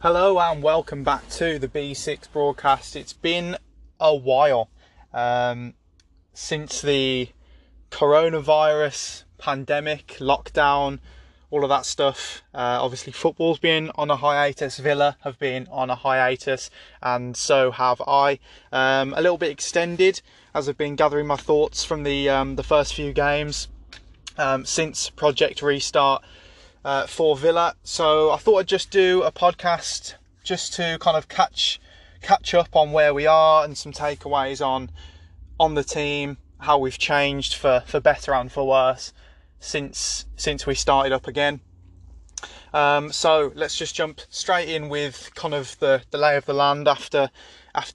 Hello and welcome back to the B6 Broadcast. It's been a while since the coronavirus, pandemic, lockdown, all of that stuff. Obviously football's been on a hiatus, Villa have been on a hiatus, and so have I. A little bit extended as I've been gathering my thoughts from the first few games since Project Restart. For Villa, so I thought I'd just do a podcast just to kind of catch up on where we are and some takeaways on the team, how we've changed for better and for worse since we started up again. So let's just jump straight in with kind of the lay of the land after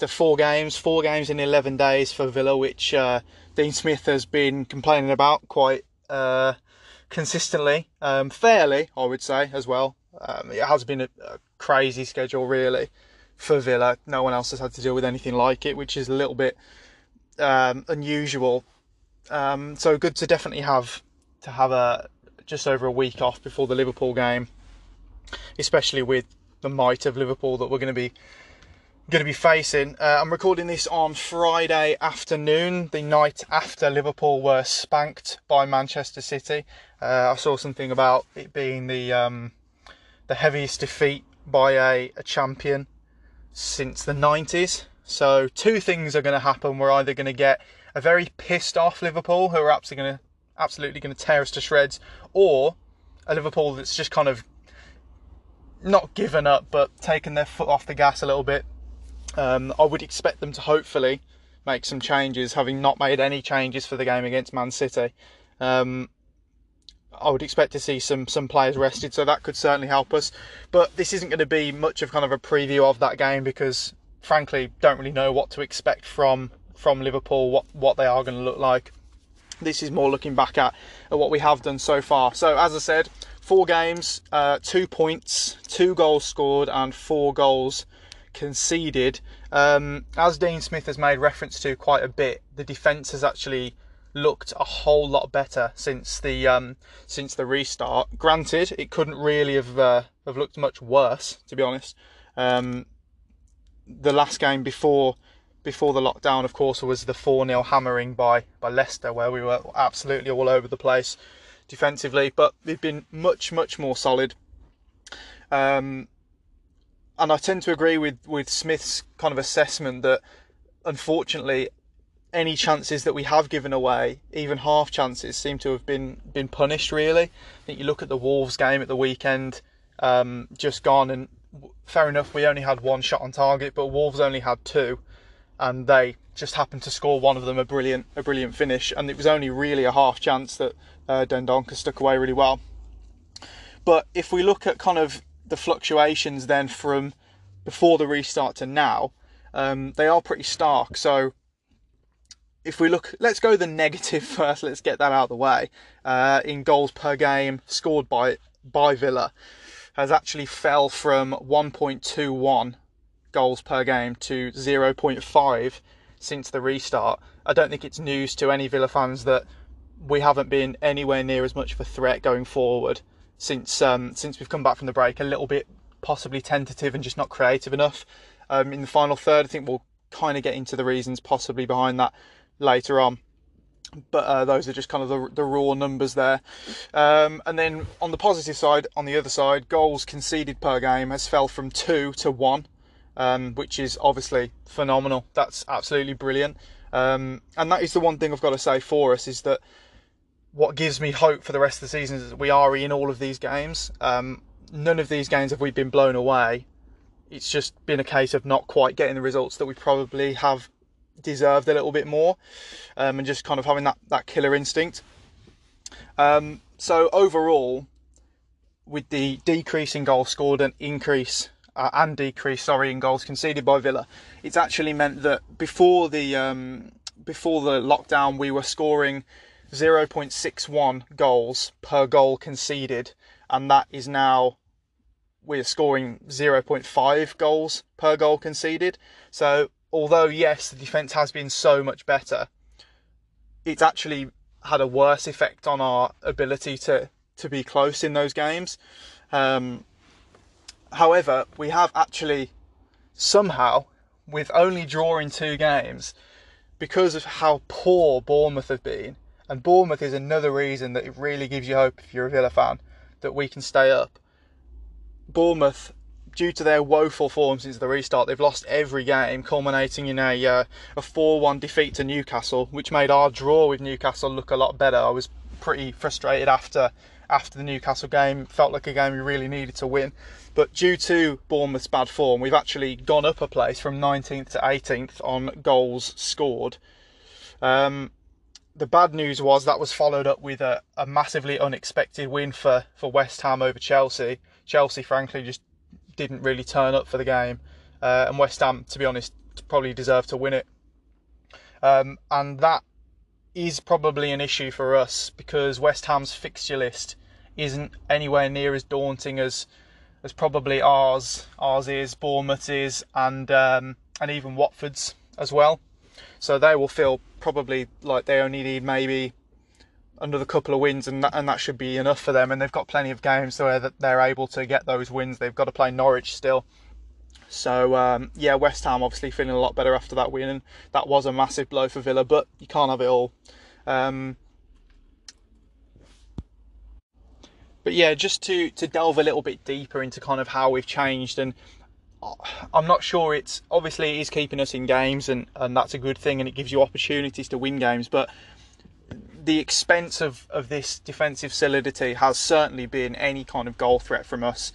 four games in 11 days for Villa, which Dean Smith has been complaining about quite consistently, fairly, I would say, as well. It has been a crazy schedule, really, for Villa. No one else has had to deal with anything like it, which is a little bit unusual. So good to definitely have a just over a week off before the Liverpool game, especially with the might of Liverpool that we're going to be facing. I'm recording this on Friday afternoon, the night after Liverpool were spanked by Manchester City. I saw something about it being the heaviest defeat by a champion since the 90s. So two things are going to happen. We're either going to get a very pissed off Liverpool who are absolutely going to tear us to shreds, or a Liverpool that's just kind of not given up but taken their foot off the gas a little bit. I would expect them to hopefully make some changes, having not made any changes for the game against Man City. I would expect to see some players rested, so that could certainly help us. But this isn't going to be much of kind of a preview of that game because, frankly, don't really know what to expect from Liverpool, what they are going to look like. This is more looking back at what we have done so far. So, as I said, 4 games, 2 points, 2 goals scored and 4 goals conceded. As Dean Smith has made reference to quite a bit, the defence has actually looked a whole lot better since the restart. Granted, it couldn't really have looked much worse, to be honest. The last game before the lockdown, of course, was the 4-0 hammering by Leicester, where we were absolutely all over the place defensively, but we've been much more solid. And I tend to agree with Smith's kind of assessment that, unfortunately, any chances that we have given away, even half chances, seem to have been punished, really. I think you look at the Wolves game at the weekend, just gone, and fair enough, we only had 1 shot on target, but Wolves only had 2, and they just happened to score one of them, a brilliant finish, and it was only really a half chance that Dendoncker stuck away really well. But if we look at kind of the fluctuations then from before the restart to now, they are pretty stark. So if we look, let's go the negative first, let's get that out of the way. In goals per game scored by Villa, has actually fell from 1.21 goals per game to 0.5 since the restart. I don't think it's news to any Villa fans that we haven't been anywhere near as much of a threat going forward since we've come back from the break. A little bit possibly tentative and just not creative enough. In the final third, I think we'll kind of get into the reasons possibly behind that later on. But those are just kind of the raw numbers there. And then on the positive side, on the other side, goals conceded per game has fell from 2 to 1, which is obviously phenomenal. That's absolutely brilliant. And that is the one thing I've got to say for us, is that what gives me hope for the rest of the season is that we are in all of these games. None of these games have we been blown away. It's just been a case of not quite getting the results that we probably have deserved a little bit more, and just kind of having that killer instinct. So overall, with the decrease in goals scored and decrease in goals conceded by Villa, it's actually meant that before the lockdown, we were scoring 0.61 goals per goal conceded, and that is now we're scoring 0.5 goals per goal conceded. So although yes, the defence has been so much better, it's actually had a worse effect on our ability to be close in those games. However, we have actually somehow, with only drawing 2 games, because of how poor Bournemouth have been, and Bournemouth is another reason that it really gives you hope if you're a Villa fan, that we can stay up. Bournemouth, due to their woeful form since the restart, they've lost every game, culminating in a 4-1 defeat to Newcastle, which made our draw with Newcastle look a lot better. I was pretty frustrated after the Newcastle game. Felt like a game we really needed to win. But due to Bournemouth's bad form, we've actually gone up a place from 19th to 18th on goals scored. The bad news was that was followed up with a massively unexpected win for West Ham over Chelsea. Chelsea, frankly, just didn't really turn up for the game. And West Ham, to be honest, probably deserved to win it. And that is probably an issue for us because West Ham's fixture list isn't anywhere near as daunting as probably ours. Ours is, Bournemouth is, and even Watford's as well. So they will feel probably like they only need maybe another couple of wins, and that should be enough for them. And they've got plenty of games where they're able to get those wins. They've got to play Norwich still. So, yeah, West Ham obviously feeling a lot better after that win, and that was a massive blow for Villa, but you can't have it all. But, yeah, just to delve a little bit deeper into kind of how we've changed, and I'm not sure it's... Obviously, it is keeping us in games, and that's a good thing, and it gives you opportunities to win games, but the expense of this defensive solidity has certainly been any kind of goal threat from us.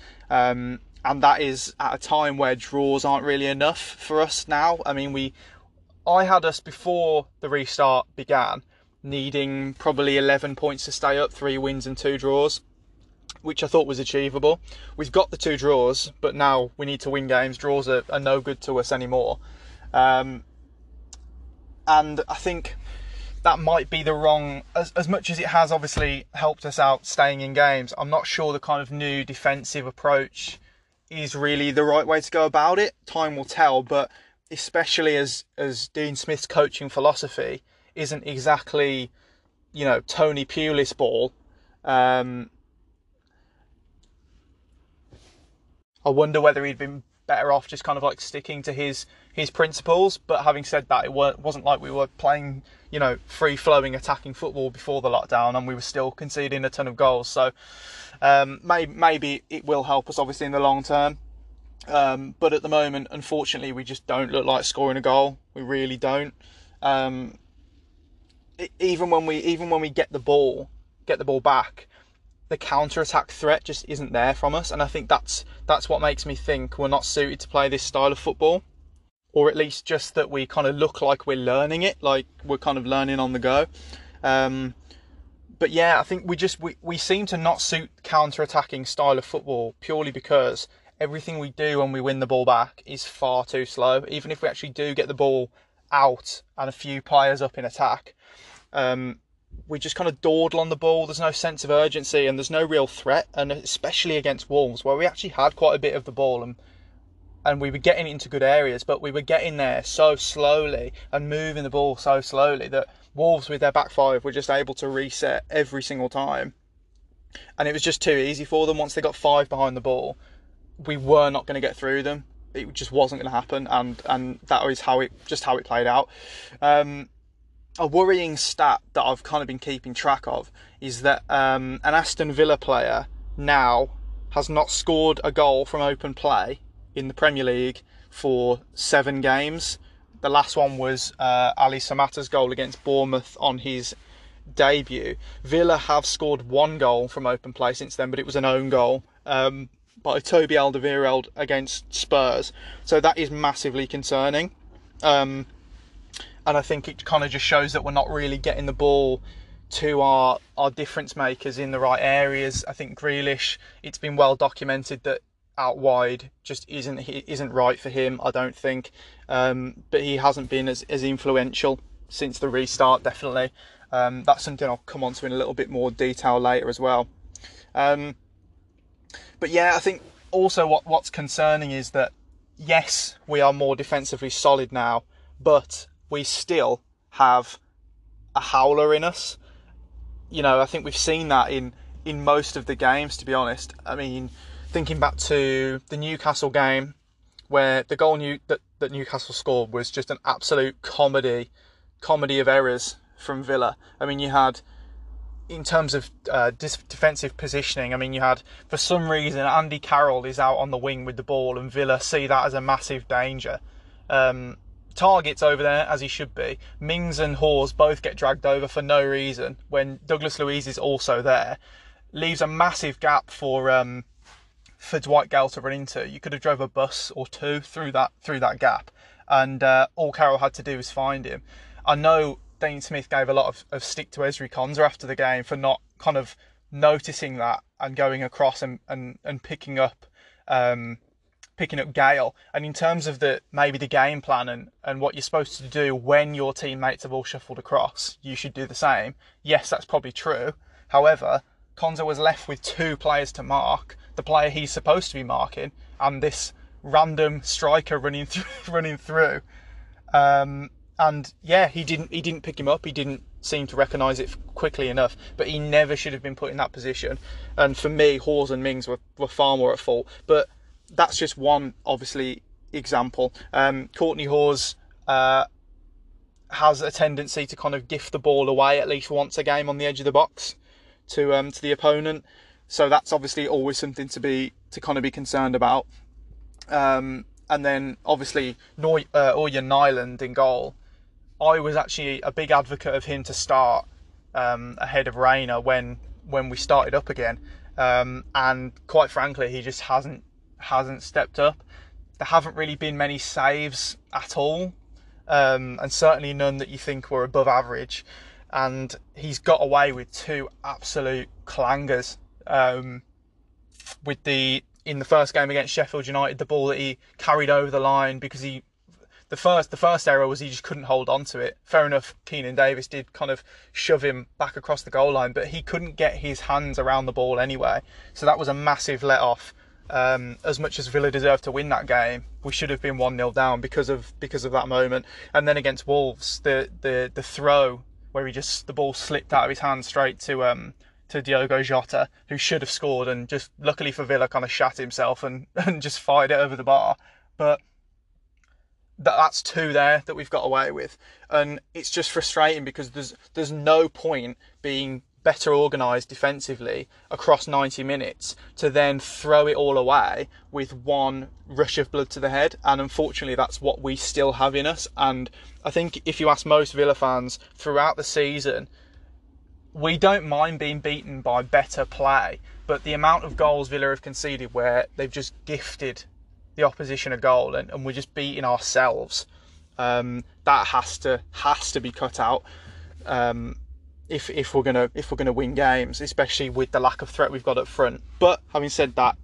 And that is at a time where draws aren't really enough for us now. I mean, I had us before the restart began needing probably 11 points to stay up, 3 wins and 2 draws, which I thought was achievable. We've got the 2 draws, but now we need to win games. Draws are no good to us anymore. And I think that might be the wrong... As much as it has obviously helped us out staying in games, I'm not sure the kind of new defensive approach is really the right way to go about it. Time will tell, but especially as Dean Smith's coaching philosophy isn't exactly, you know, Tony Pulis ball. I wonder whether he'd been better off just kind of like sticking to his principles. But having said that, it wasn't like we were playing, you know, free-flowing attacking football before the lockdown, and we were still conceding a ton of goals. So maybe it will help us, obviously, in the long term. But at the moment, unfortunately, we just don't look like scoring a goal. We really don't. Even when we get the ball back, the counter-attack threat just isn't there from us. And I think that's what makes me think we're not suited to play this style of football. Or at least just that we kind of look like we're learning it, like we're kind of learning on the go. But yeah, I think we seem to not suit the counter-attacking style of football purely because everything we do when we win the ball back is far too slow. Even if we actually do get the ball out and a few players up in attack, we just kind of dawdle on the ball. There's no sense of urgency and there's no real threat, and especially against Wolves, where we actually had quite a bit of the ball and we were getting into good areas, but we were getting there so slowly and moving the ball so slowly that Wolves, with their back five, were just able to reset every single time. And it was just too easy for them. Once they got 5 behind the ball, we were not going to get through them. It just wasn't going to happen, and that was how it played out. A worrying stat that I've kind of been keeping track of is that an Aston Villa player now has not scored a goal from open play in the Premier League for 7 games. The last one was Ali Samata's goal against Bournemouth on his debut. Villa have scored 1 goal from open play since then, but it was an own goal by Toby Alderweireld against Spurs. So that is massively concerning. And I think it kind of just shows that we're not really getting the ball to our difference makers in the right areas. I think Grealish, it's been well documented that out wide just isn't right for him, I don't think, but he hasn't been as influential since the restart, definitely. That's something I'll come on to in a little bit more detail later as well. But yeah, I think also what's concerning is that, yes, we are more defensively solid now, but we still have a howler in us. You know, I think we've seen that in most of the games, to be honest. I mean, thinking back to the Newcastle game, where the goal that Newcastle scored was just an absolute comedy of errors from Villa. I mean, you had, in terms of defensive positioning, I mean, you had, for some reason, Andy Carroll is out on the wing with the ball, and Villa see that as a massive danger. Target's over there, as he should be. Mings and Hause both get dragged over for no reason, when Douglas Luiz is also there. Leaves a massive gap for Dwight Gayle to run into. You could have drove a bus or two through that gap, and all Carroll had to do was find him. I know Dean Smith gave a lot of stick to Ezri Konsa after the game for not kind of noticing that and going across and picking up Gayle. And in terms of maybe the game plan and what you're supposed to do when your teammates have all shuffled across, you should do the same. Yes, that's probably true. However, Konsa was left with two players to mark, the player he's supposed to be marking, and this random striker running through. And yeah, he didn't pick him up. He didn't seem to recognise it quickly enough. But he never should have been put in that position. And for me, Hause and Mings were far more at fault. But that's just one, obviously, example. Courtney Hause has a tendency to kind of gift the ball away at least once a game on the edge of the box to the opponent. So that's obviously always something to kind of be concerned about. And then obviously Ørjan Nyland in goal. I was actually a big advocate of him to start ahead of Reina when we started up again, and quite frankly, he just hasn't stepped up. There haven't really been many saves at all, and certainly none that you think were above average. And he's got away with two absolute clangers. In the first game against Sheffield United, the ball that he carried over the line because the first error was he just couldn't hold on to it. Fair enough, Keinan Davis did kind of shove him back across the goal line, but he couldn't get his hands around the ball anyway. So that was a massive let-off. As much as Villa deserved to win that game, we should have been 1-0 down because of that moment. And then against Wolves, the throw where the ball slipped out of his hand straight to Diogo Jota, who should have scored, and just luckily for Villa kind of shat himself and just fired it over the bar. But that's two there that we've got away with, and it's just frustrating because there's no point being better organised defensively across 90 minutes to then throw it all away with one rush of blood to the head. And unfortunately, that's what we still have in us. And I think if you ask most Villa fans throughout the season, we don't mind being beaten by better play, but the amount of goals Villa have conceded where they've just gifted the opposition a goal and we're just beating ourselves, that has to be cut out if we're gonna win games, especially with the lack of threat we've got up front. But having said that,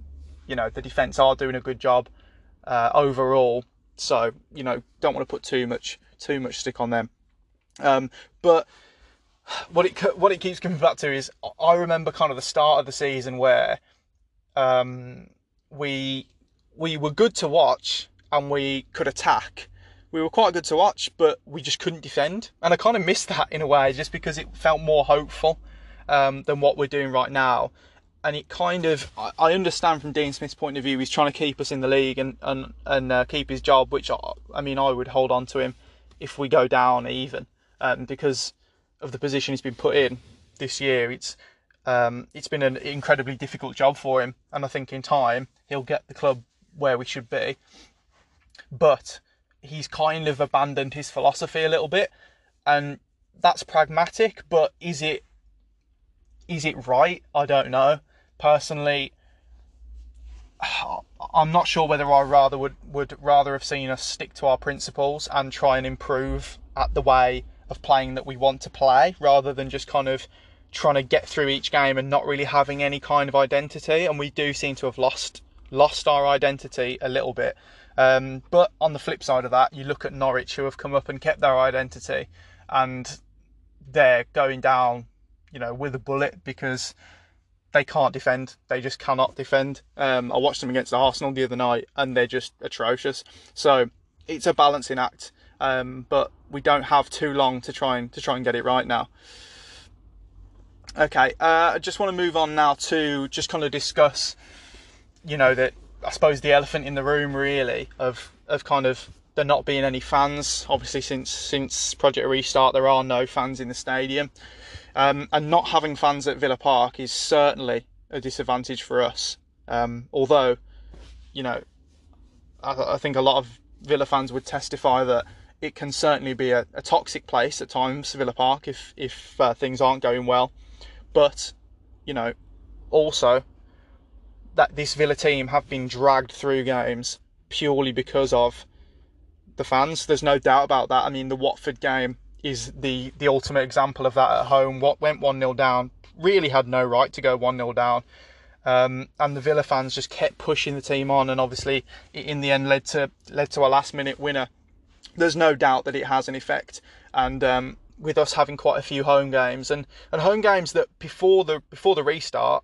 you know, the defence are doing a good job overall, so you know, don't want to put too much stick on them. But What it keeps coming back to is, I remember kind of the start of the season where we were good to watch and we could attack. We were quite good to watch, but we just couldn't defend. And I kind of missed that in a way, just because it felt more hopeful than what we're doing right now. And it kind of, I understand from Dean Smith's point of view, he's trying to keep us in the league and keep his job, which I would hold on to him if we go down even, because of the position he's been put in this year. It's been an incredibly difficult job for him, and I think in time he'll get the club where we should be. But he's kind of abandoned his philosophy a little bit, and that's pragmatic, but is it right? I don't know. Personally, I'm not sure whether I would rather have seen us stick to our principles and try and improve at the way of playing that we want to play, rather than just kind of trying to get through each game and not really having any kind of identity. And we do seem to have lost our identity a little bit. But on the flip side of that, you look at Norwich, who have come up and kept their identity, and they're going down, you know, with a bullet because they can't defend. They just cannot defend. I watched them against Arsenal the other night and they're just atrocious. So it's a balancing act. But we don't have too long to try and get it right now. Okay, I just want to move on now to just kind of discuss you know, that I suppose the elephant in the room really of kind of there not being any fans. Obviously, since Project Restart, there are no fans in the stadium, and not having fans at Villa Park is certainly a disadvantage for us. Although, you know, I think a lot of Villa fans would testify that it can certainly be a toxic place at times, Villa Park, if things aren't going well. But, you know, also that this Villa team have been dragged through games purely because of the fans. There's no doubt about that. I mean, the Watford game is the ultimate example of that at home. What went 1-0 down, really had no right to go 1-0 down. And the Villa fans just kept pushing the team on, and obviously it in the end led to a last-minute winner. There's no doubt that it has an effect. And with us having quite a few home games, and home games that before the restart,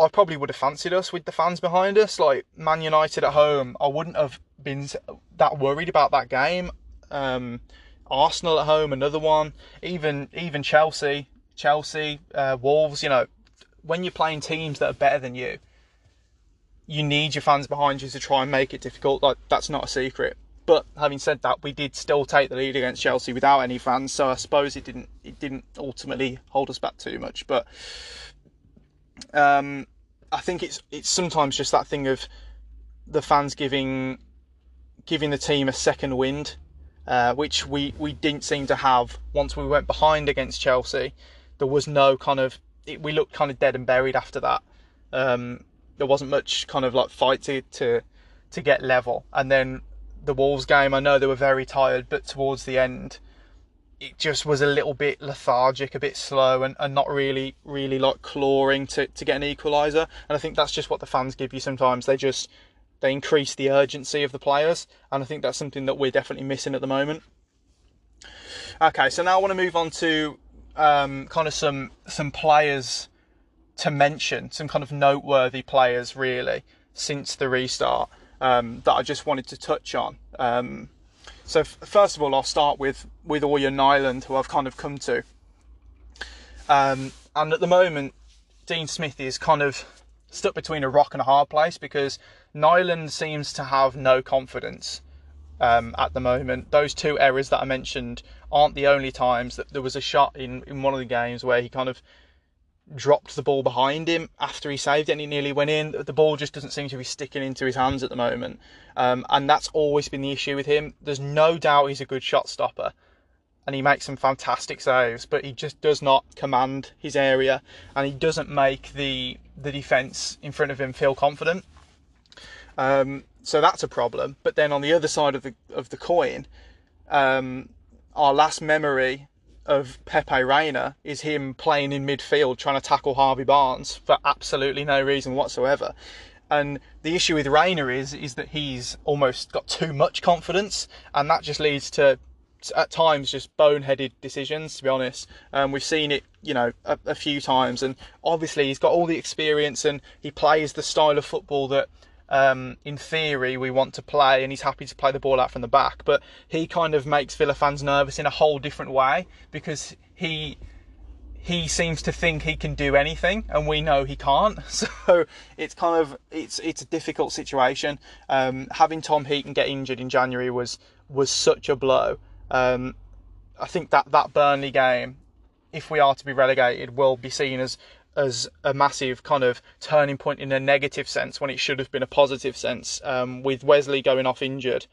I probably would have fancied us with the fans behind us. Like Man United at home, I wouldn't have been that worried about that game. Arsenal at home, another one. Even Chelsea, Wolves. You know, when you're playing teams that are better than you, you need your fans behind you to try and make it difficult. Like, that's not a secret. But having said that, we did still take the lead against Chelsea without any fans, so I suppose it didn't ultimately hold us back too much. But I think it's sometimes just that thing of the fans giving the team a second wind, which we didn't seem to have once we went behind against Chelsea. There was no kind of... we looked kind of dead and buried after that. There wasn't much kind of like fight to get level. And then the Wolves game, I know they were very tired, but towards the end, it just was a little bit lethargic, a bit slow, and not really like clawing to get an equaliser. And I think that's just what the fans give you sometimes. They increase the urgency of the players, and I think that's something that we're definitely missing at the moment. Okay, so now I want to move on to kind of some players to mention, some kind of noteworthy players really since the restart that I just wanted to touch on. So first of all, I'll start with Ørjan Nyland, who I've kind of come to. And at the moment, Dean Smith is kind of stuck between a rock and a hard place, because Nyland seems to have no confidence at the moment. Those two errors that I mentioned aren't the only times. That there was a shot in one of the games where he kind of dropped the ball behind him after he saved it, and it nearly went in. The ball just doesn't seem to be sticking into his hands at the moment, and that's always been the issue with him. There's no doubt he's a good shot stopper, and he makes some fantastic saves, but he just does not command his area, and he doesn't make the defence in front of him feel confident. So that's a problem. But then on the other side of the coin, our last memory of Pepe Reina is him playing in midfield trying to tackle Harvey Barnes for absolutely no reason whatsoever. And the issue with Reina is that he's almost got too much confidence, and that just leads to, at times, just boneheaded decisions, to be honest. We've seen it, you know, a few times, and obviously he's got all the experience and he plays the style of football that in theory we want to play, and he's happy to play the ball out from the back, but he kind of makes Villa fans nervous in a whole different way, because he seems to think he can do anything, and we know he can't. So it's kind of it's a difficult situation. Having Tom Heaton get injured in January was such a blow. I think that Burnley game, if we are to be relegated, will be seen as a massive kind of turning point in a negative sense, when it should have been a positive sense. With Wesley going off injured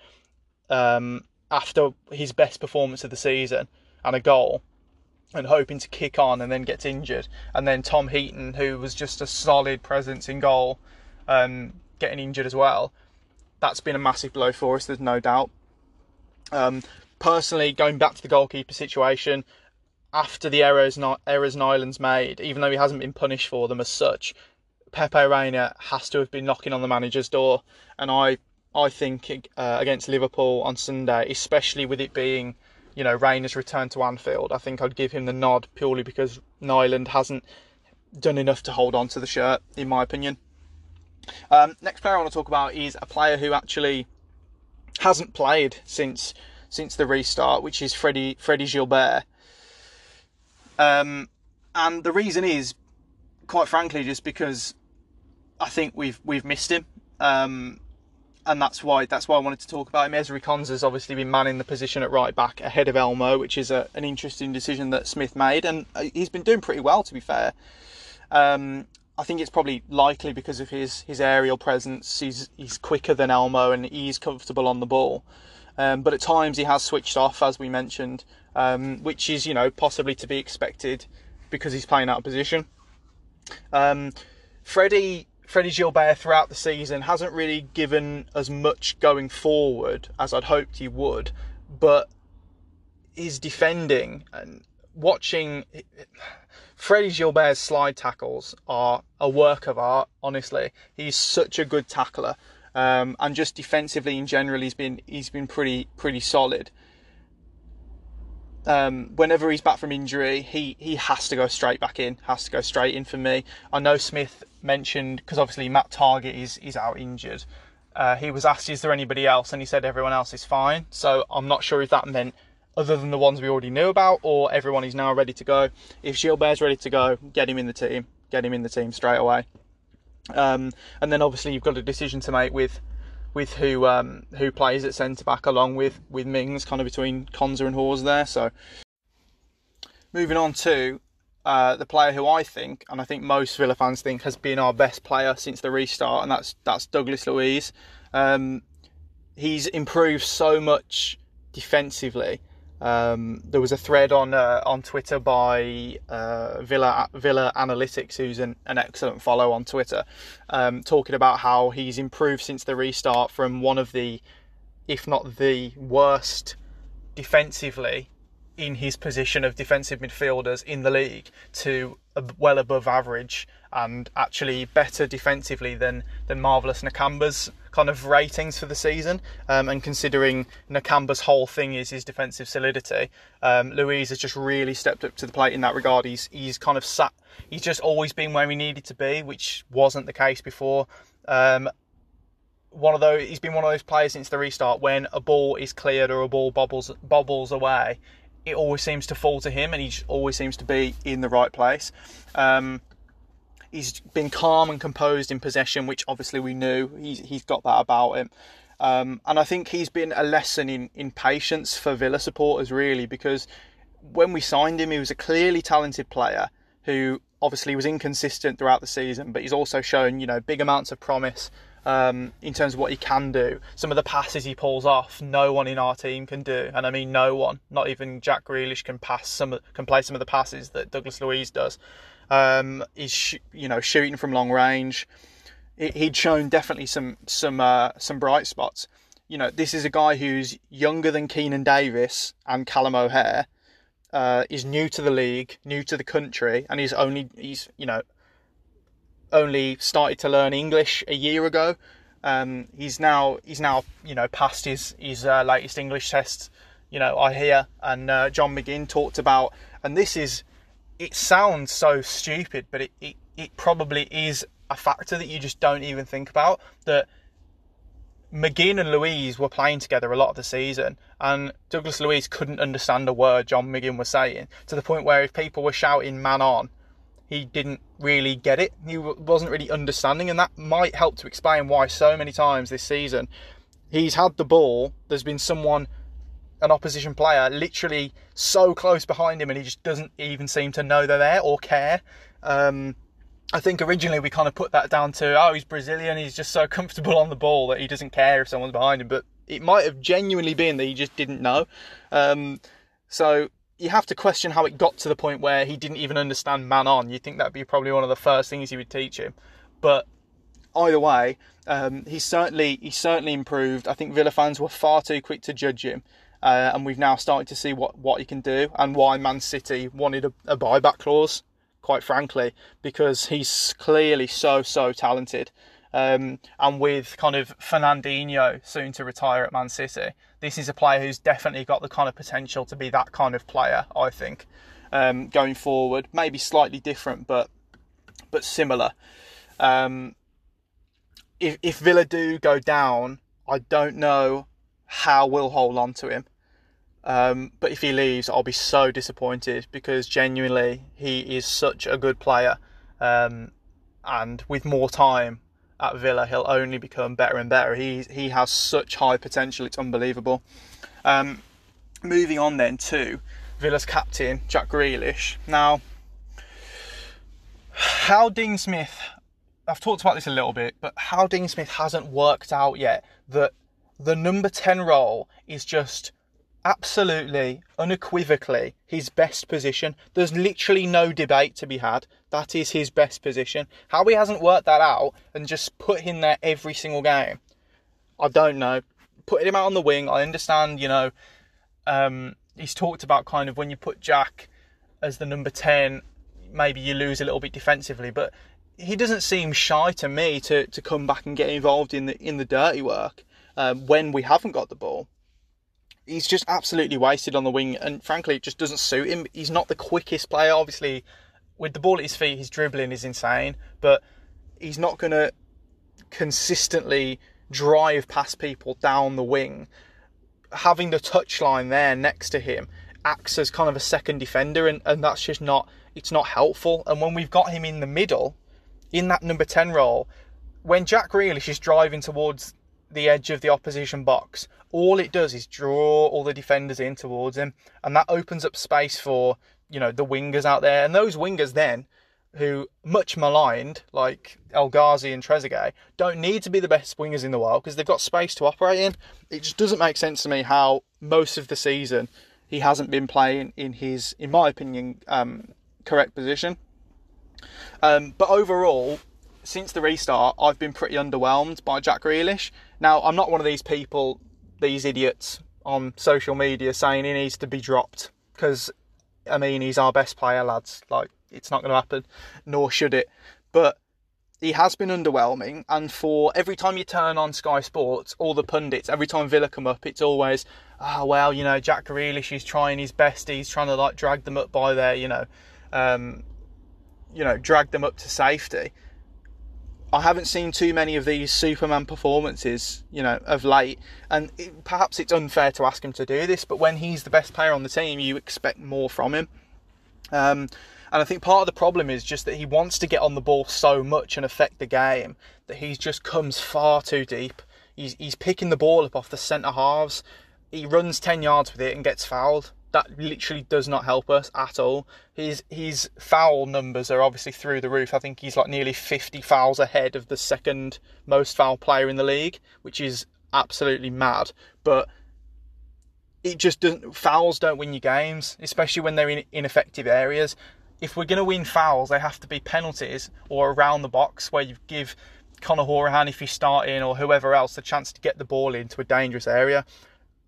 after his best performance of the season and a goal, and hoping to kick on, and then gets injured, and then Tom Heaton, who was just a solid presence in goal, getting injured as well. That's been a massive blow for us, there's no doubt. Personally, going back to the goalkeeper situation, after the errors Nyland's made, even though he hasn't been punished for them as such, Pepe Reina has to have been knocking on the manager's door. And I think against Liverpool on Sunday, especially with it being, you know, Reina's return to Anfield, I think I'd give him the nod purely because Nyland hasn't done enough to hold on to the shirt, in my opinion. Next player I want to talk about is a player who actually hasn't played since the restart, which is Frédéric Guilbert. And the reason is, quite frankly, just because I think we've missed him, and that's why I wanted to talk about him. Ezri Konsa's obviously been manning the position at right back ahead of Elmo, which is an interesting decision that Smith made, and he's been doing pretty well, to be fair. I think it's probably likely because of his aerial presence. He's quicker than Elmo and he's comfortable on the ball. But at times he has switched off, as we mentioned, which is, possibly to be expected because he's playing out of position. Frédéric Guilbert throughout the season hasn't really given as much going forward as I'd hoped he would, but his defending and watching... Frédéric Guilbert's slide tackles are a work of art, honestly. He's such a good tackler. And just defensively in general, he's been pretty solid. Whenever he's back from injury, he has to go straight in for me. I know Smith mentioned, because obviously Matt Target is out injured. He was asked, is there anybody else? And he said everyone else is fine. So I'm not sure if that meant other than the ones we already knew about, or everyone is now ready to go. If Gilbert's ready to go, get him in the team. Get him in the team straight away. And then obviously you've got a decision to make with who plays at centre-back along with Mings, kind of between Konsa and Hause there. So moving on to the player who I think most Villa fans think has been our best player since the restart, and that's Douglas Luiz. He's improved so much defensively. There was a thread on Twitter by Villa Analytics, who's an excellent follow on Twitter, talking about how he's improved since the restart from one of the, if not the worst defensively in his position of defensive midfielders in the league, to well above average and actually better defensively than Marvellous Nakamba's kind of ratings for the season. And considering Nakamba's whole thing is his defensive solidity, Luiz has just really stepped up to the plate in that regard. He's just always been where he needed to be, which wasn't the case before. He's been one of those players since the restart, when a ball is cleared or a ball bobbles away, it always seems to fall to him, and he just always seems to be in the right place. He's been calm and composed in possession, which obviously we knew. He's got that about him. And I think he's been a lesson in patience for Villa supporters, really, because when we signed him, he was a clearly talented player who obviously was inconsistent throughout the season, but he's also shown, big amounts of promise in terms of what he can do. Some of the passes he pulls off, no one in our team can do. And I mean no one, not even Jack Grealish can play some of the passes that Douglas Luiz does. He's shooting from long range. He'd shown definitely some bright spots. This is a guy who's younger than Keinan Davis and Callum O'Hare, is new to the league, new to the country, and he's only started to learn English a year ago. He's now passed his latest English test, I hear, and John McGinn talked about, and this is, it sounds so stupid, but it probably is a factor that you just don't even think about, that McGinn and Luiz were playing together a lot of the season, and Douglas Luiz couldn't understand a word John McGinn was saying, to the point where if people were shouting "man on," he didn't really get it. He wasn't really understanding, and that might help to explain why so many times this season he's had the ball, there's been an opposition player literally so close behind him, and he just doesn't even seem to know they're there or care. I think originally we kind of put that down to, he's Brazilian, he's just so comfortable on the ball that he doesn't care if someone's behind him, but it might have genuinely been that he just didn't know. So you have to question how it got to the point where he didn't even understand "man on." You'd think that'd be probably one of the first things you would teach him, but either way, he's certainly improved. I think Villa fans were far too quick to judge him. And we've now started to see what he can do, and why Man City wanted a buyback clause, quite frankly, because he's clearly so talented. And with kind of Fernandinho soon to retire at Man City, this is a player who's definitely got the kind of potential to be that kind of player, I think, going forward. Maybe slightly different, but similar. If Villa do go down, I don't know how we'll hold on to him, but if he leaves, I'll be so disappointed, because genuinely he is such a good player, and with more time at Villa, he'll only become better and better. He has such high potential, it's unbelievable. Moving on then to Villa's captain, Jack Grealish. Now, how Dean Smith, I've talked about this a little bit, but how Dean Smith hasn't worked out yet that the number 10 role is just absolutely, unequivocally his best position. There's literally no debate to be had. That is his best position. How he hasn't worked that out and just put him there every single game, I don't know. Putting him out on the wing, I understand, you know, he's talked about kind of when you put Jack as the number 10, maybe you lose a little bit defensively, but he doesn't seem shy to me to come back and get involved in the dirty work when we haven't got the ball. He's just absolutely wasted on the wing, and frankly, it just doesn't suit him. He's not the quickest player, obviously. With the ball at his feet, his dribbling is insane, but he's not going to consistently drive past people down the wing. Having the touchline there next to him acts as kind of a second defender, and that's just not helpful. And when we've got him in the middle, in that number 10 role, when Jack Grealish is driving towards the edge of the opposition box, all it does is draw all the defenders in towards him, and that opens up space for, you know, the wingers out there. And those wingers then, who much maligned, like El Ghazi and Trezeguet, don't need to be the best wingers in the world because they've got space to operate in. It just doesn't make sense to me how most of the season he hasn't been playing in his, in my opinion, correct position. But overall, since the restart, I've been pretty underwhelmed by Jack Grealish. Now, I'm not one of these people, these idiots on social media saying he needs to be dropped, because, I mean, he's our best player, lads. Like, it's not going to happen, nor should it. But he has been underwhelming, and for every time you turn on Sky Sports, all the pundits, every time Villa come up, it's always, oh, well, you know, Jack Grealish is trying his best. He's trying to, like, drag them up by their, drag them up to safety. I haven't seen too many of these Superman performances, you know, of late. And perhaps it's unfair to ask him to do this, but when he's the best player on the team, you expect more from him. And I think part of the problem is just that he wants to get on the ball so much and affect the game that he just comes far too deep. He's picking the ball up off the centre halves. He runs 10 yards with it and gets fouled. That literally does not help us at all. His foul numbers are obviously through the roof. I think he's like nearly 50 fouls ahead of the second most foul player in the league, which is absolutely mad. But it just doesn't. Fouls don't win you games, especially when they're in ineffective areas. If we're going to win fouls, they have to be penalties or around the box where you give Conor Hourihane, if he's starting, or whoever else, the chance to get the ball into a dangerous area.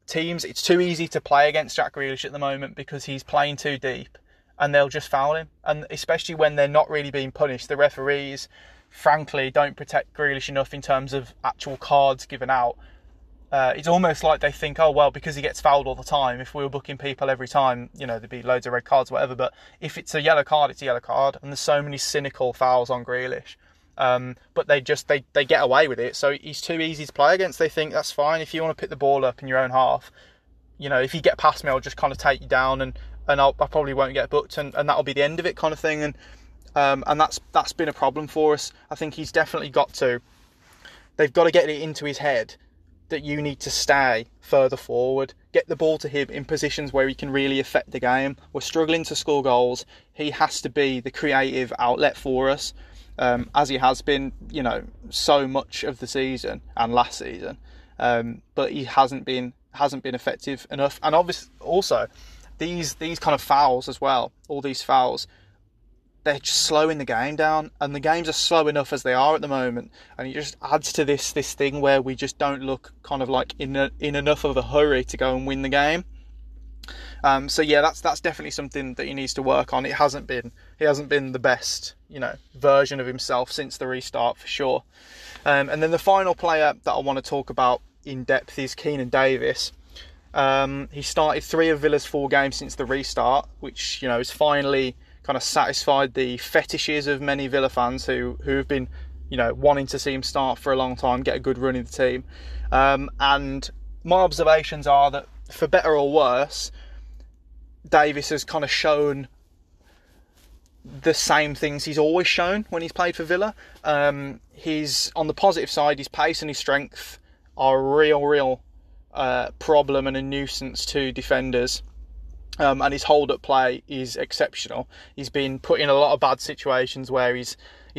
Teams, it's too easy to play against Jack Grealish at the moment because he's playing too deep and they'll just foul him. And especially when they're not really being punished, the referees, frankly, don't protect Grealish enough in terms of actual cards given out. It's almost like they think, oh, well, because he gets fouled all the time, if we were booking people every time, you know, there'd be loads of red cards, whatever. But if it's a yellow card, it's a yellow card. And there's so many cynical fouls on Grealish. But they get away with it. So he's too easy to play against. They think, that's fine. If you want to pick the ball up in your own half, you know, if you get past me, I'll just kind of take you down and I probably won't get booked, and that'll be the end of it, kind of thing. And that's been a problem for us. I think he's definitely they've got to get it into his head that you need to stay further forward, get the ball to him in positions where he can really affect the game. We're struggling to score goals. He has to be the creative outlet for us. As he has been, you know, so much of the season and last season, but he hasn't been effective enough. And obviously, also these kind of fouls as well. All these fouls, they're just slowing the game down, and the games are slow enough as they are at the moment. And it just adds to this thing where we just don't look kind of like in enough of a hurry to go and win the game. So yeah, that's definitely something that he needs to work on. He hasn't been the best, you know, version of himself since the restart, for sure. And then the final player that I want to talk about in depth is Keinan Davis. He started 3 of Villa's 4 games since the restart, which, you know, has finally kind of satisfied the fetishes of many Villa fans who have been, you know, wanting to see him start for a long time, get a good run in the team. And my observations are that, for better or worse, Davis has kind of shown the same things he's always shown when he's played for Villa. He's on the positive side, his pace and his strength are a real problem and a nuisance to defenders. And his hold-up play is exceptional. He's been put in a lot of bad situations where he's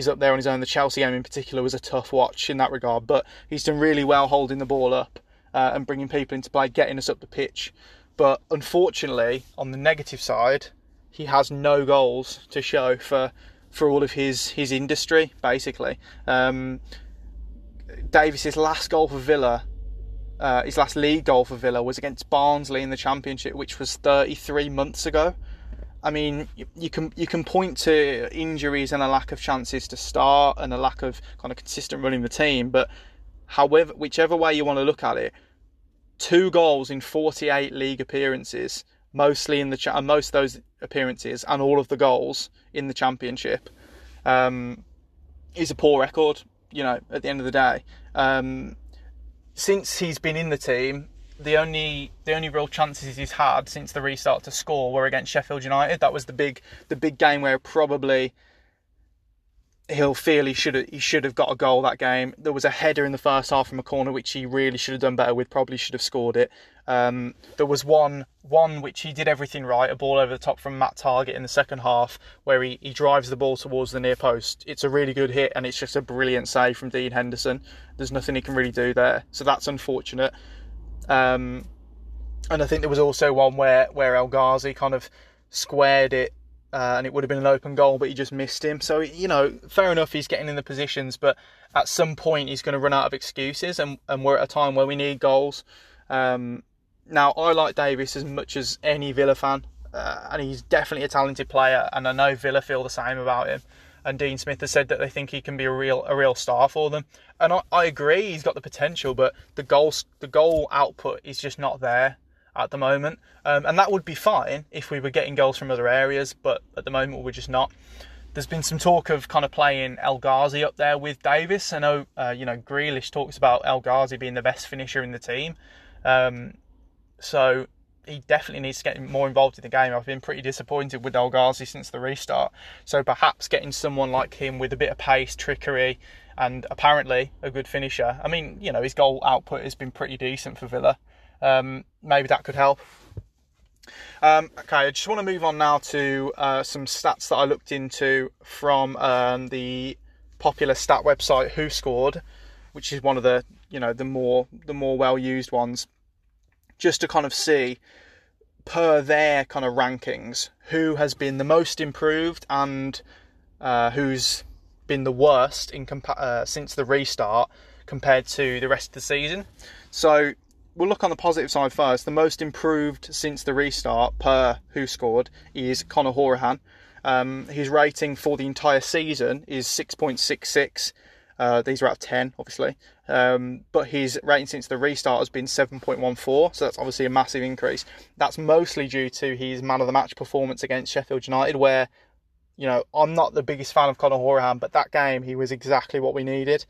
up there on his own. The Chelsea game in particular was a tough watch in that regard, but he's done really well holding the ball up and bringing people into play, getting us up the pitch. But unfortunately, on the negative side, he has no goals to show for all of his industry, basically. Davis's last goal for Villa... his last league goal for Villa was against Barnsley in the Championship, which was 33 months ago. I mean, you can point to injuries and a lack of chances to start and a lack of kind of consistent running the team, but whichever way you want to look at it, 2 goals in 48 league appearances, mostly in most of those appearances and all of the goals in the Championship, is a poor record. You know, at the end of the day. Since he's been in the team, the only real chances he's had since the restart to score were against Sheffield United. That was the big game where probably he'll feel he should have got a goal that game. There was a header in the first half from a corner which he really should have done better with. Probably should have scored it. There was one which he did everything right. A ball over the top from Matt Target in the second half where he drives the ball towards the near post. It's a really good hit and it's just a brilliant save from Dean Henderson. There's nothing he can really do there. So that's unfortunate. And I think there was also one where El Ghazi kind of squared it. And it would have been an open goal, but he just missed him. So, you know, fair enough, he's getting in the positions, but at some point he's going to run out of excuses, and we're at a time where we need goals. Now, I like Davis as much as any Villa fan, and he's definitely a talented player, and I know Villa feel the same about him. And Dean Smith has said that they think he can be a real star for them. And I agree, he's got the potential, but the goal output is just not there at the moment, and that would be fine if we were getting goals from other areas, but at the moment we're just not. There's been some talk of kind of playing El Ghazi up there with Davis. I know, Grealish talks about El Ghazi being the best finisher in the team, so he definitely needs to get more involved in the game. I've been pretty disappointed with El Ghazi since the restart, so perhaps getting someone like him with a bit of pace, trickery, and apparently a good finisher. I mean, you know, his goal output has been pretty decent for Villa. Maybe that could help. Okay, I just want to move on now to some stats that I looked into from the popular stat website WhoScored, which is one of the more well used ones, just to kind of see per their kind of rankings who has been the most improved and who's been the worst in since the restart compared to the rest of the season. So we'll look on the positive side first. The most improved since the restart per WhoScored is Conor Hourihane. His rating for the entire season is 6.66. These are out of 10, obviously. But his rating since the restart has been 7.14, so that's obviously a massive increase. That's mostly due to his man of the match performance against Sheffield United, where, you know, I'm not the biggest fan of Conor Hourihane, but that game he was exactly what we needed.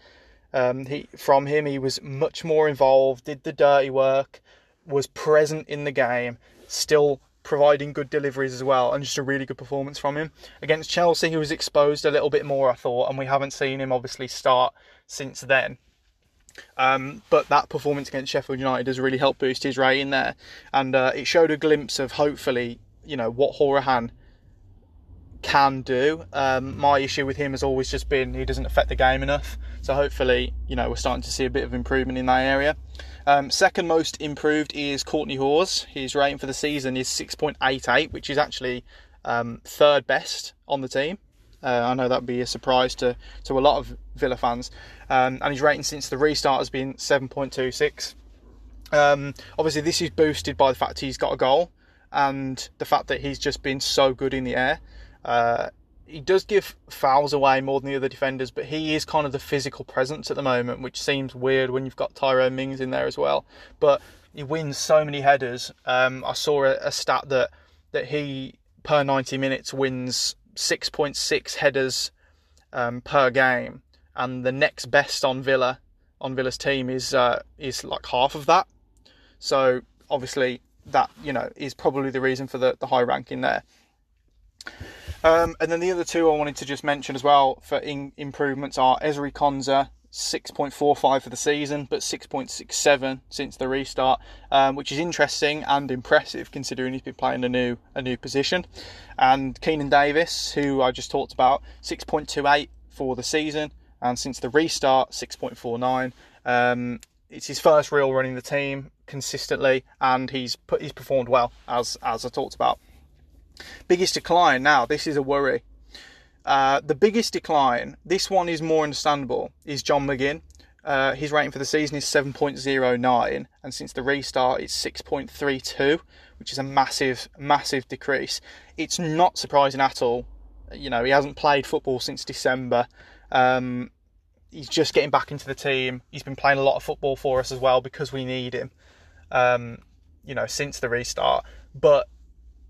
He was much more involved, did the dirty work, was present in the game, still providing good deliveries as well, and just a really good performance from him. Against Chelsea, he was exposed a little bit more, I thought, and we haven't seen him obviously start since then. But that performance against Sheffield United has really helped boost his rating there, and it showed a glimpse of, hopefully, you know, what Hourihane can do. My issue with him has always just been he doesn't affect the game enough, so hopefully, you know, we're starting to see a bit of improvement in that area. Second most improved is Courtney Hause. His rating for the season is 6.88, which is actually third best on the team. I know that would be a surprise to a lot of Villa fans, and his rating since the restart has been 7.26. Obviously this is boosted by the fact he's got a goal and the fact that he's just been so good in the air. He does give fouls away more than the other defenders, but he is kind of the physical presence at the moment, which seems weird when you've got Tyrone Mings in there as well. But he wins so many headers. I saw a stat that he, per 90 minutes, wins 6.6 headers per game. And the next best on Villa's team is like half of that. So obviously that, you know, is probably the reason for the high ranking there. And then the other two I wanted to just mention as well for improvements are Ezri Konsa, 6.45 for the season, but 6.67 since the restart, which is interesting and impressive considering he's been playing a new position. And Keinan Davis, who I just talked about, 6.28 for the season, and since the restart, 6.49. It's his first real running the team consistently, and he's performed well, as I talked about. Biggest decline now. This is a worry. The biggest decline, this one is more understandable, is John McGinn. His rating for the season is 7.09, and since the restart it's 6.32, which is a massive, massive decrease. It's not surprising at all. You know, he hasn't played football since December. He's just getting back into the team. He's been playing a lot of football for us as well because we need him, since the restart. But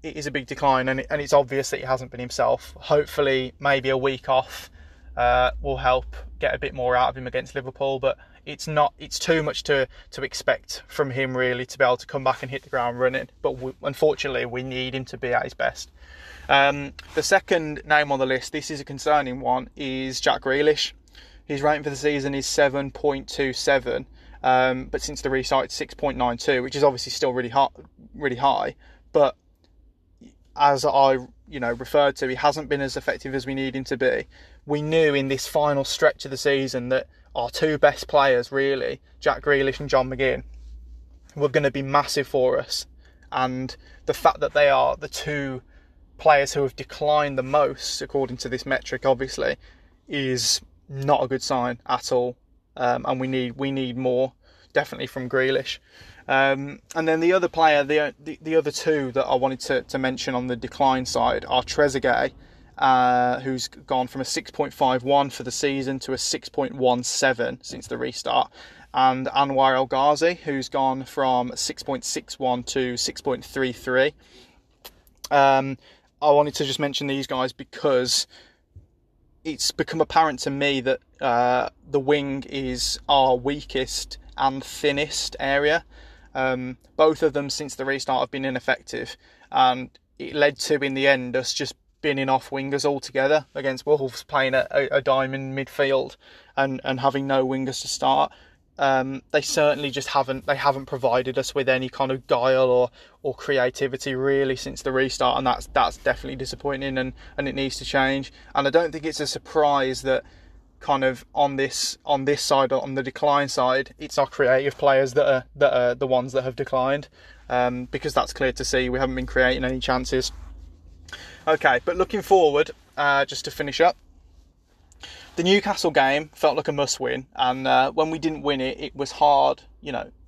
it is a big decline, and it's obvious that he hasn't been himself. Hopefully, maybe a week off will help get a bit more out of him against Liverpool, but it's too much to expect from him, really, to be able to come back and hit the ground running. But unfortunately, we need him to be at his best. The second name on the list, this is a concerning one, is Jack Grealish. His rating for the season is 7.27, but since the restart, it's 6.92, which is obviously still really high, but as I referred to, he hasn't been as effective as we need him to be. We knew in this final stretch of the season that our two best players, really, Jack Grealish and John McGinn, were going to be massive for us. And the fact that they are the two players who have declined the most, according to this metric, obviously, is not a good sign at all. And we need more, definitely, from Grealish. And then the other player, the other two that I wanted to mention on the decline side are Trezeguet, who's gone from a 6.51 for the season to a 6.17 since the restart, and Anwar El Ghazi, who's gone from 6.61 to 6.33. I wanted to just mention these guys because it's become apparent to me that the wing is our weakest and thinnest area. Both of them since the restart have been ineffective, and it led to, in the end, us just binning off wingers altogether against Wolves, playing a diamond midfield and having no wingers to start. They certainly just haven't provided us with any kind of guile or creativity, really, since the restart, and that's definitely disappointing, and it needs to change. And I don't think it's a surprise that kind of on this side, on the decline side, it's our creative players that are the ones that have declined, because that's clear to see. We haven't been creating any chances. Okay, but looking forward, just to finish up, the Newcastle game felt like a must-win, and when we didn't win it, it was hard,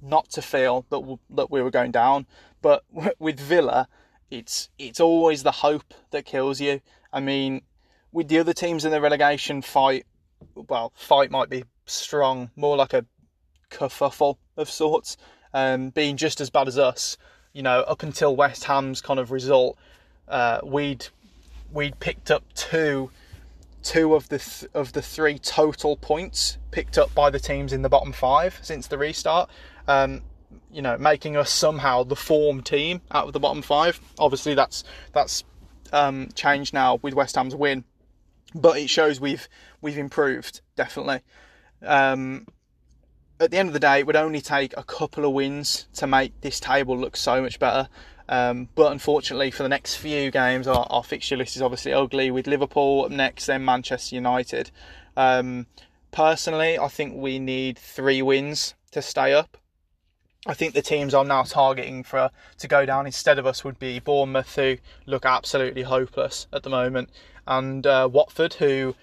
not to feel that we were going down. But with Villa, it's always the hope that kills you. I mean, with the other teams in the relegation fight. Well, fight might be strong, more like a kerfuffle of sorts, being just as bad as us. Up until West Ham's kind of result, we'd picked up two of the three total points picked up by the teams in the bottom five since the restart. Making us somehow the form team out of the bottom five. Obviously, that's changed now with West Ham's win. But it shows we've improved, definitely. At the end of the day, it would only take a couple of wins to make this table look so much better. But unfortunately, for the next few games, our fixture list is obviously ugly, with Liverpool up next, then Manchester United. Personally, I think we need 3 wins to stay up. I think the teams I'm now targeting to go down instead of us would be Bournemouth, who look absolutely hopeless at the moment, and Watford, who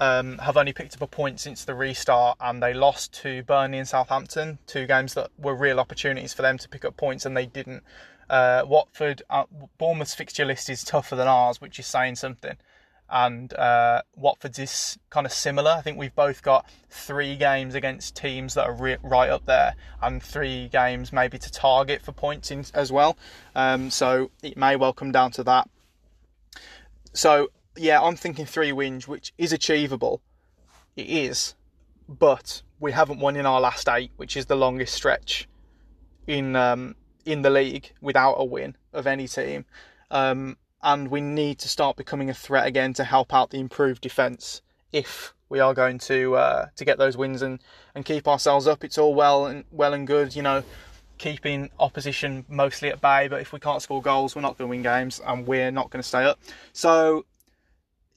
have only picked up a point since the restart, and they lost to Burnley and Southampton, 2 games that were real opportunities for them to pick up points, and they didn't. Bournemouth's fixture list is tougher than ours, which is saying something, and Watford's is kind of similar. I think we've both got 3 games against teams that are right up there, and 3 games maybe to target for points as well, so it may well come down to that. So yeah, I'm thinking 3 wins, which is achievable. It is. But we haven't won in our last 8, which is the longest stretch in the league without a win of any team. and we need to start becoming a threat again to help out the improved defence if we are going to get those wins and keep ourselves up. It's all well and good, you know, keeping opposition mostly at bay, but if we can't score goals, we're not going to win games and we're not going to stay up. So,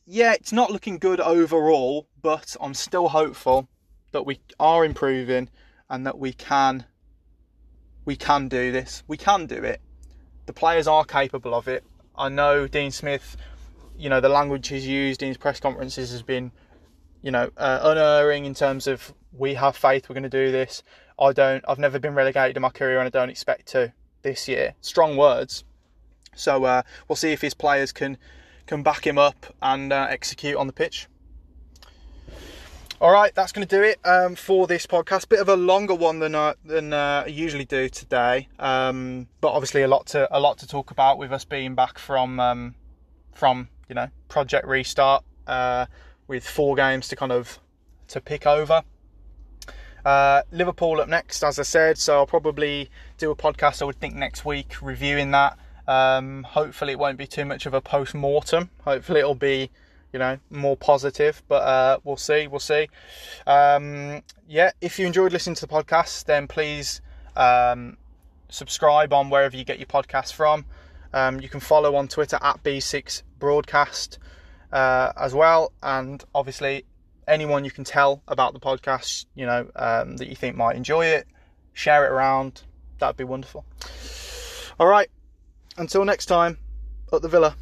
yeah, it's not looking good overall, but I'm still hopeful that we are improving and that we can do this. We can do it. The players are capable of it. I know Dean Smith, you know, the language he's used in his press conferences has been, you know, unerring in terms of we have faith, we're going to do this. I've never been relegated in my career and I don't expect to this year. Strong words. So we'll see if his players can back him up and execute on the pitch. All right, that's going to do it for this podcast. Bit of a longer one than I usually do today, but obviously a lot to talk about with us being back from you know, Project Restart with 4 games to pick over. Liverpool up next, as I said. So I'll probably do a podcast, I would think, next week reviewing that. Hopefully it won't be too much of a post-mortem. Hopefully it'll be, you know, more positive, but we'll see. Yeah, if you enjoyed listening to the podcast, then please subscribe on wherever you get your podcast from. You can follow on Twitter at B6 Broadcast as well, and obviously anyone you can tell about the podcast, you know, that you think might enjoy it, share it around. That'd be wonderful. All right, until next time, up the Villa.